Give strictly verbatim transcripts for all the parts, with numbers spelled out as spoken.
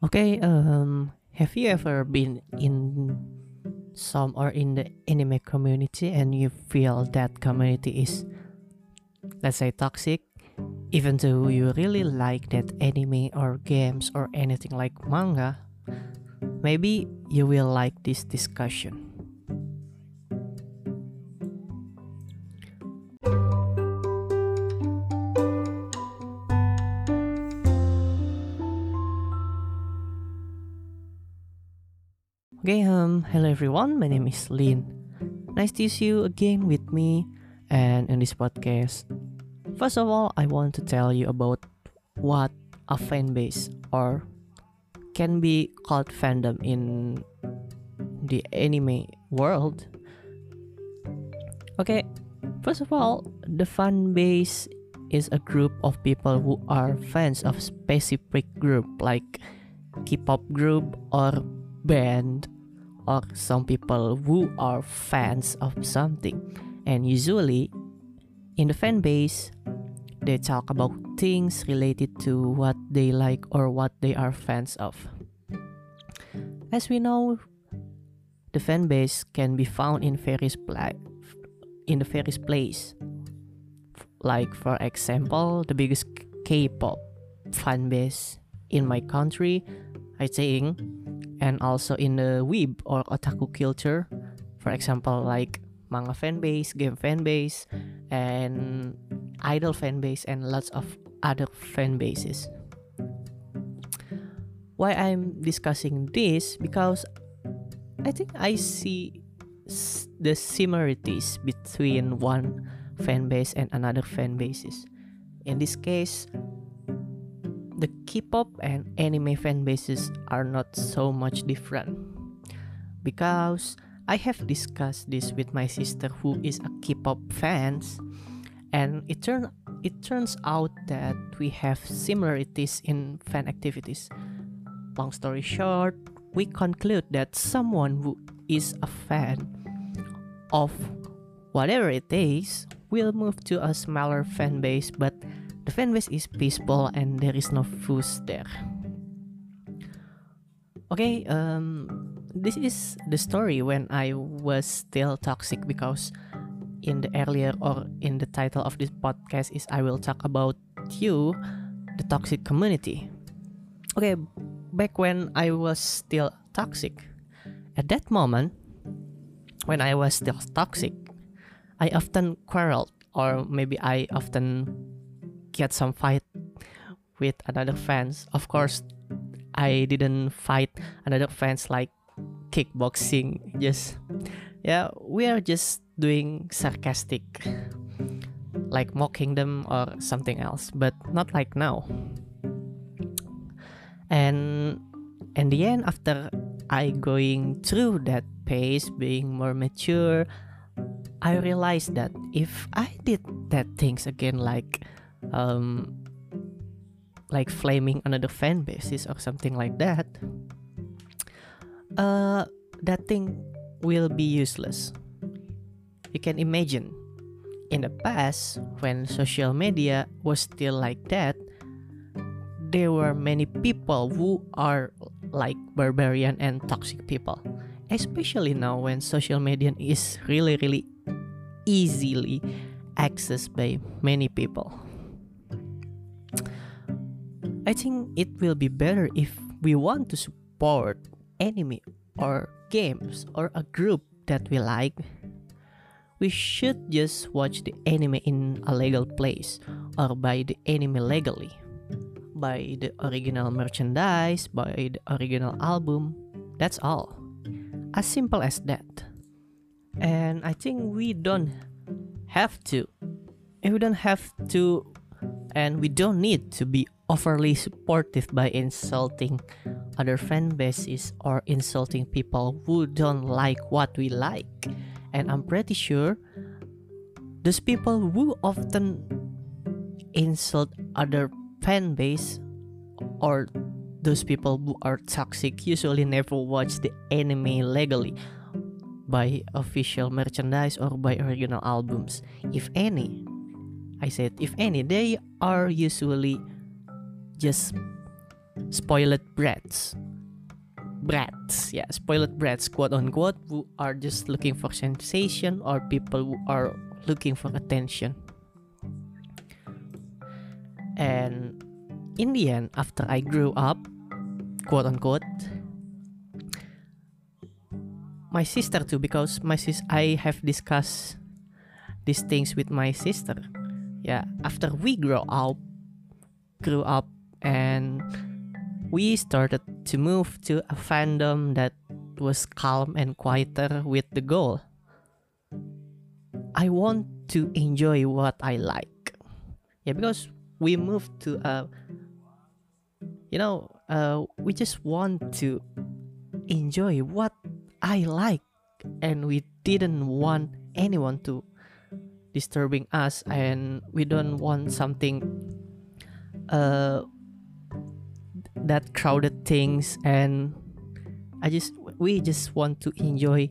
Okay, um, have you ever been in some or in the anime community and you feel that community is, let's say, toxic, even though you really like that anime or games or anything like manga? Maybe you will like this discussion. Okay, um, hello everyone, my name is Lin. Nice to see you again with me and in this podcast. First of all, I want to tell you about what a fan base or can be called fandom in the anime world. Okay, first of all, the fan base is a group of people who are fans of specific group like K-pop group or band, or some people who are fans of something. And usually in the fan base they talk about things related to what they like or what they are fans of. As we know, the fan base can be found in various pla- in the various place. Like for example, the biggest K-pop fan base in my country, I think, and also in the weeb or otaku culture, for example, like manga fanbase, game fanbase, and idol fanbase, and lots of other fanbases. Why I'm discussing this? Because I think I see the similarities between one fanbase and another fanbases. In this case, the K-pop and anime fan bases are not so much different, because I have discussed this with my sister who is a K-pop fans, and it turn it turns out that we have similarities in fan activities. Long story short, we conclude that someone who is a fan of whatever it is will move to a smaller fan base, but the fanbase is peaceful and there is no fuss there. Okay, um, this is the story when I was still toxic, because in the earlier or in the title of this podcast is I will talk about you, the toxic community. Okay, back when I was still toxic, at that moment, when I was still toxic, I often quarreled, or maybe I often get some fight with another fans. Of course, I didn't fight another fans like kickboxing. Just yeah, we are just doing sarcastic, like mocking them or something else, but not like now. And in the end, after I going through that phase, being more mature, I realized that if I did that things again, like um like flaming another fan bases or something like that, uh that thing will be useless. You can imagine in the past when social media was still like that, there were many people who are like barbarian and toxic people, especially now when social media is really really easily accessed by many people. I think it will be better if we want to support anime or games or a group that we like, we should just watch the anime in a legal place or buy the anime legally, buy the original merchandise, buy the original album. That's all, as simple as that. And I think we don't have to we don't have to and we don't need to be overly supportive by insulting other fan bases or insulting people who don't like what we like. And I'm pretty sure those people who often insult other fan base or those people who are toxic usually never watch the anime legally, buy official merchandise, or buy original albums. If any, I said if any, they are usually just spoiled brats. Brats, yeah, spoiled brats, quote-unquote, who are just looking for sensation, or people who are looking for attention. And in the end, after I grew up, quote-unquote, my sister too, because my sis I have discussed these things with my sister. Yeah, after we grow up, grew up, and we started to move to a fandom that was calm and quieter with the goal: I want to enjoy what I like. Yeah, because we moved to a, you know, uh, we just want to enjoy what I like, and we didn't want anyone to disturbing us, and we don't want something uh, that crowded things, and I just we just want to enjoy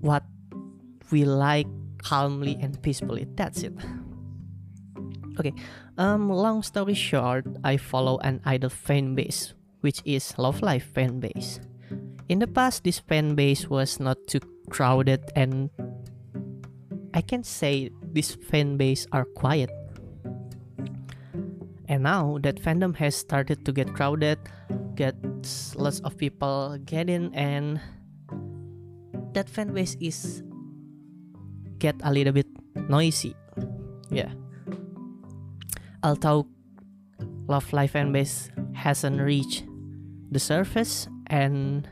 what we like calmly and peacefully. That's it. Okay, um, long story short, I follow an idol fan base, which is Love Life fan base. In the past, this fan base was not too crowded, and I can say this fan base are quiet. And now that fandom has started to get crowded, gets lots of people get in, and that fan base is get a little bit noisy. Yeah. Although Love Life fan base hasn't reached the surface, and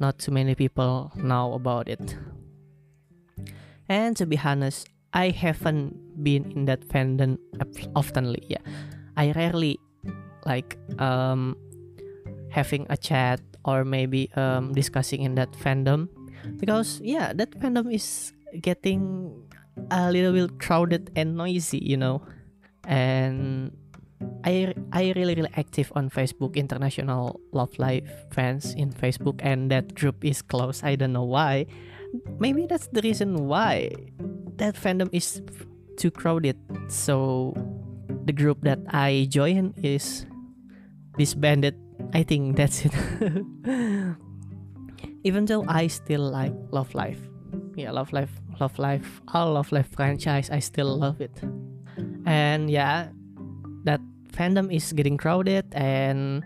not too many people know about it. And to be honest, I haven't been in that fandom oftenly. Yeah, I rarely like um, having a chat or maybe um, discussing in that fandom, because yeah, that fandom is getting a little bit crowded and noisy, you know. And I I really really active on Facebook, International Love Life fans in Facebook, and that group is closed. I don't know why. Maybe that's the reason why that fandom is too crowded. So the group that I join is disbanded. I think that's it. Even though I still like Love Life, yeah, Love Life, Love Life, all Love Life franchise, I still love it. And yeah, that fandom is getting crowded, and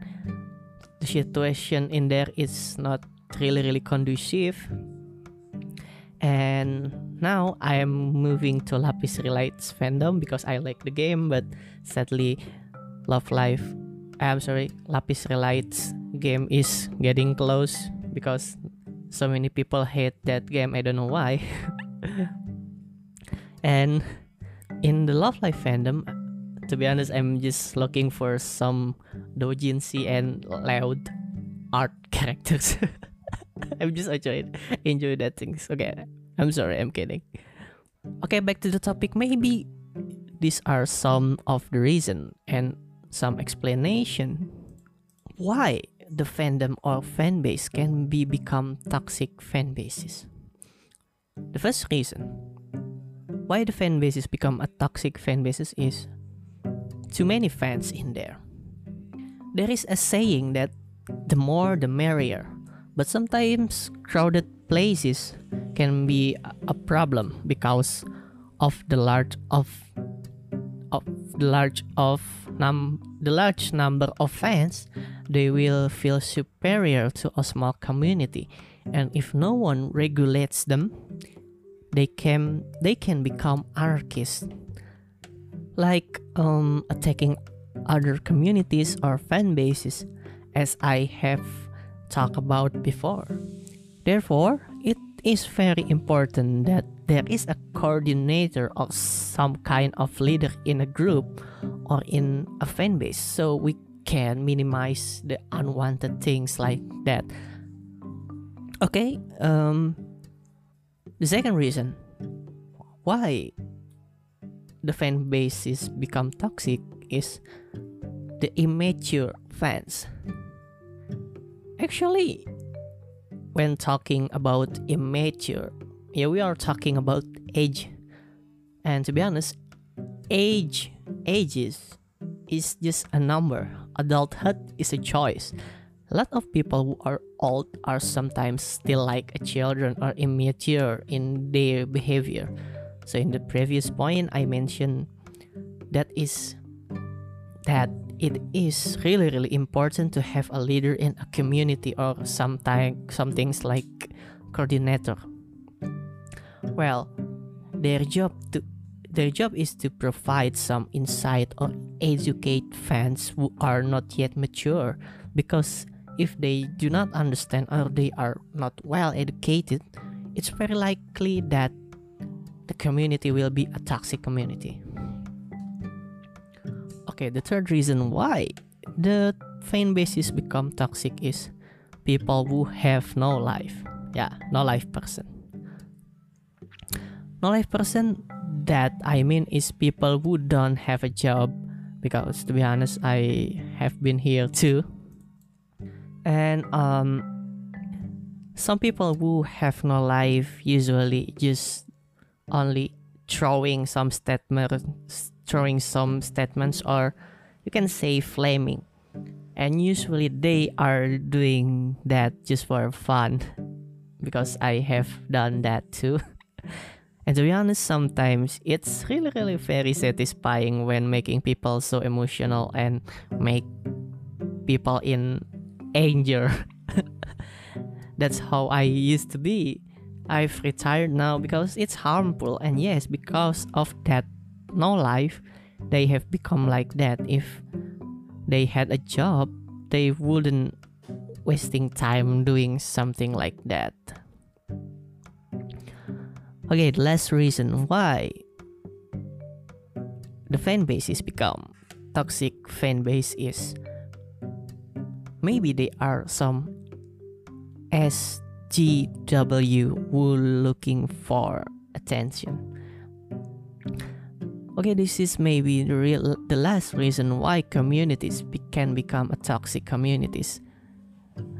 the situation in there is not really really conducive. And now I am moving to Lapis Re:LiGHTs fandom because I like the game, but sadly Love Life, I'm sorry, Lapis Re:LiGHTs game is getting close because so many people hate that game. I don't know why. And in the Love Life fandom, to be honest, I'm just looking for some doujinshi and loud art characters. I'm just enjoying enjoy that things. Okay, I'm sorry, I'm kidding. Okay, back to the topic. Maybe these are some of the reason and some explanation why the fandom or fan base can be become toxic fan bases. The first reason why the fan bases become a toxic fan bases is too many fans in there. There is a saying that the more the merrier, but sometimes crowded places can be a problem because of the large of of the large of num the large number of fans. They will feel superior to a small community, and if no one regulates them, they can they can become anarchists, like um, attacking other communities or fan bases, as I have talked about before. Therefore, it is very important that there is a coordinator or some kind of leader in a group or in a fan base, so we can minimize the unwanted things like that. Okay, um, the second reason why the fan bases become toxic is the immature fans. Actually, when talking about immature, yeah, we are talking about age, and to be honest, age ages is just a number. Adulthood is a choice. A lot of people who are old are sometimes still like a children or immature in their behavior. So in the previous point, I mentioned that is that it is really really important to have a leader in a community or sometimes some things like coordinator. Well, their job to their job is to provide some insight or educate fans who are not yet mature, because if they do not understand or they are not well educated, it's very likely that the community will be a toxic community. Okay, the third reason why the fan bases become toxic is people who have no life. Yeah, no life person. No life person that I mean is people who don't have a job, because to be honest, I have been here too. And um, some people who have no life usually just only throwing some statements, throwing some statements, or you can say flaming. And usually they are doing that just for fun, because I have done that too. And to be honest, sometimes it's really really very satisfying when making people so emotional and make people in anger. That's how I used to be. I've retired now because it's harmful, and yes, because of that no life, they have become like that. If they had a job, they wouldn't wasting time doing something like that. Okay, the last reason why the fan base is become toxic fan base is maybe they are some S G W who looking for attention. Okay, this is maybe the real the last reason why communities be, can become a toxic communities.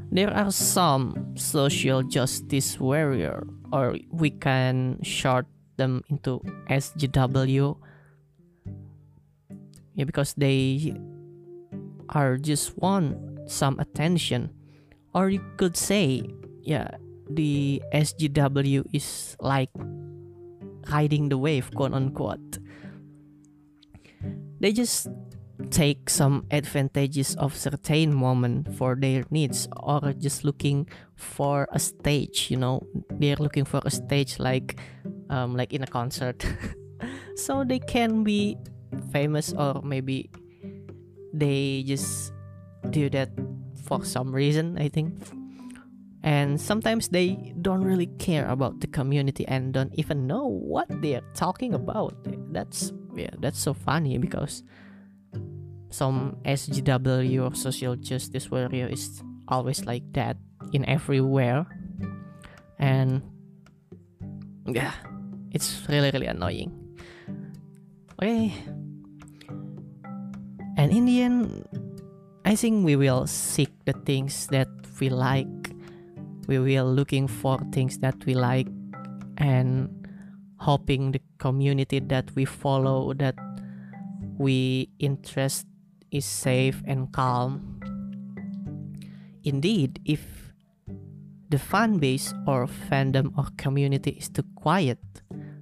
There are some social justice warrior, or we can short them into S J W. Yeah, because they are just want some attention, or you could say, yeah, the S J W is like riding the wave, quote unquote. They just take some advantages of certain moment for their needs, or just looking for a stage, you know, they're looking for a stage like um, like in a concert. So they can be famous, or maybe they just do that for some reason, I think. And sometimes they don't really care about the community and don't even know what they're talking about. That's yeah, that's so funny, because some S J W or social justice warrior is always like that in everywhere. And yeah, it's really really annoying. Okay. And in the end, I think we will seek the things that we like. We will looking for things that we like, and hoping the community that we follow, that we interest is safe and calm. Indeed, if the fan base or fandom or community is too quiet,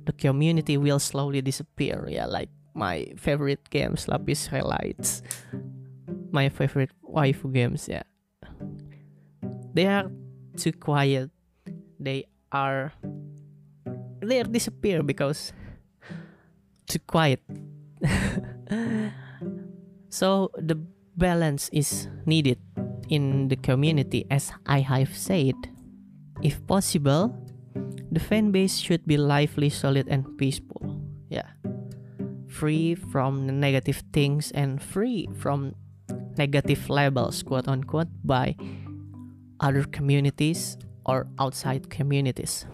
the community will slowly disappear. Yeah, like my favorite games, Lapis Re:LiGHTs, my favorite waifu games. Yeah, they are too quiet, they are they are disappear because too quiet. So the balance is needed in the community, as I have said. If possible, the fan base should be lively, solid, and peaceful. Yeah, free from negative things and free from negative labels, quote unquote, by other communities or outside communities.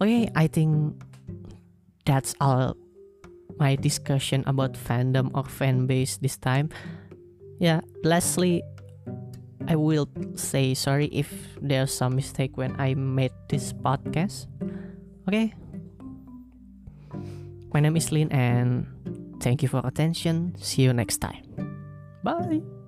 Okay, I think that's all my discussion about fandom or fan base this time. Yeah, lastly, I will say sorry if there's some mistake when I made this podcast. Okay, my name is Lin, and Thank you for attention. See you next time. Bye.